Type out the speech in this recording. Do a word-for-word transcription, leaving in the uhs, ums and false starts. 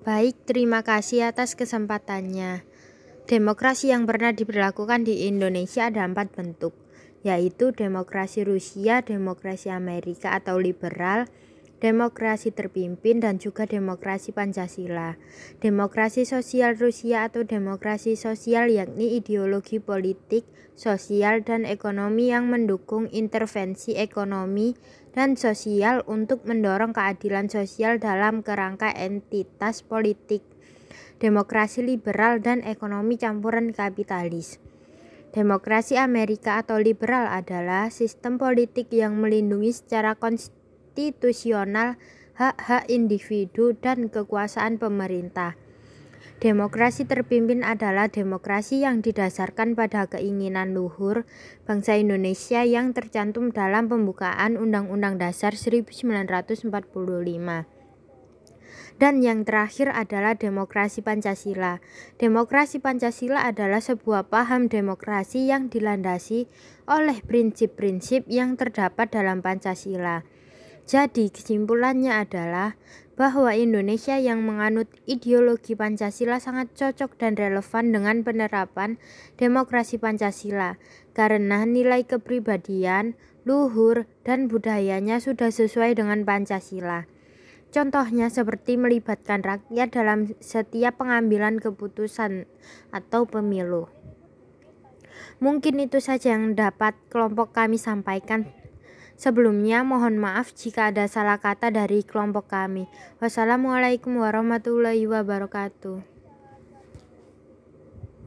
Baik, terima kasih atas kesempatannya. Demokrasi yang pernah diberlakukan di Indonesia ada empat bentuk, yaitu demokrasi Rusia, demokrasi Amerika atau liberal, demokrasi terpimpin, dan juga demokrasi Pancasila. Demokrasi sosial Rusia atau demokrasi sosial yakni ideologi politik, sosial, dan ekonomi yang mendukung intervensi ekonomi dan sosial untuk mendorong keadilan sosial dalam kerangka entitas politik. Demokrasi liberal dan ekonomi campuran kapitalis. Demokrasi Amerika atau liberal adalah sistem politik yang melindungi secara konstitusional hak-hak individu dan kekuasaan pemerintah. Demokrasi terpimpin adalah demokrasi yang didasarkan pada keinginan luhur bangsa Indonesia yang tercantum dalam pembukaan Undang-Undang Dasar seribu sembilan ratus empat puluh lima. Dan yang terakhir adalah demokrasi Pancasila. Demokrasi Pancasila adalah sebuah paham demokrasi yang dilandasi oleh prinsip-prinsip yang terdapat dalam Pancasila. Jadi kesimpulannya adalah bahwa Indonesia yang menganut ideologi Pancasila sangat cocok dan relevan dengan penerapan demokrasi Pancasila karena nilai kepribadian, luhur, dan budayanya sudah sesuai dengan Pancasila. Contohnya seperti melibatkan rakyat dalam setiap pengambilan keputusan atau pemilu. Mungkin itu saja yang dapat kelompok kami sampaikan. Sebelumnya mohon maaf jika ada salah kata dari kelompok kami. Wassalamualaikum warahmatullahi wabarakatuh.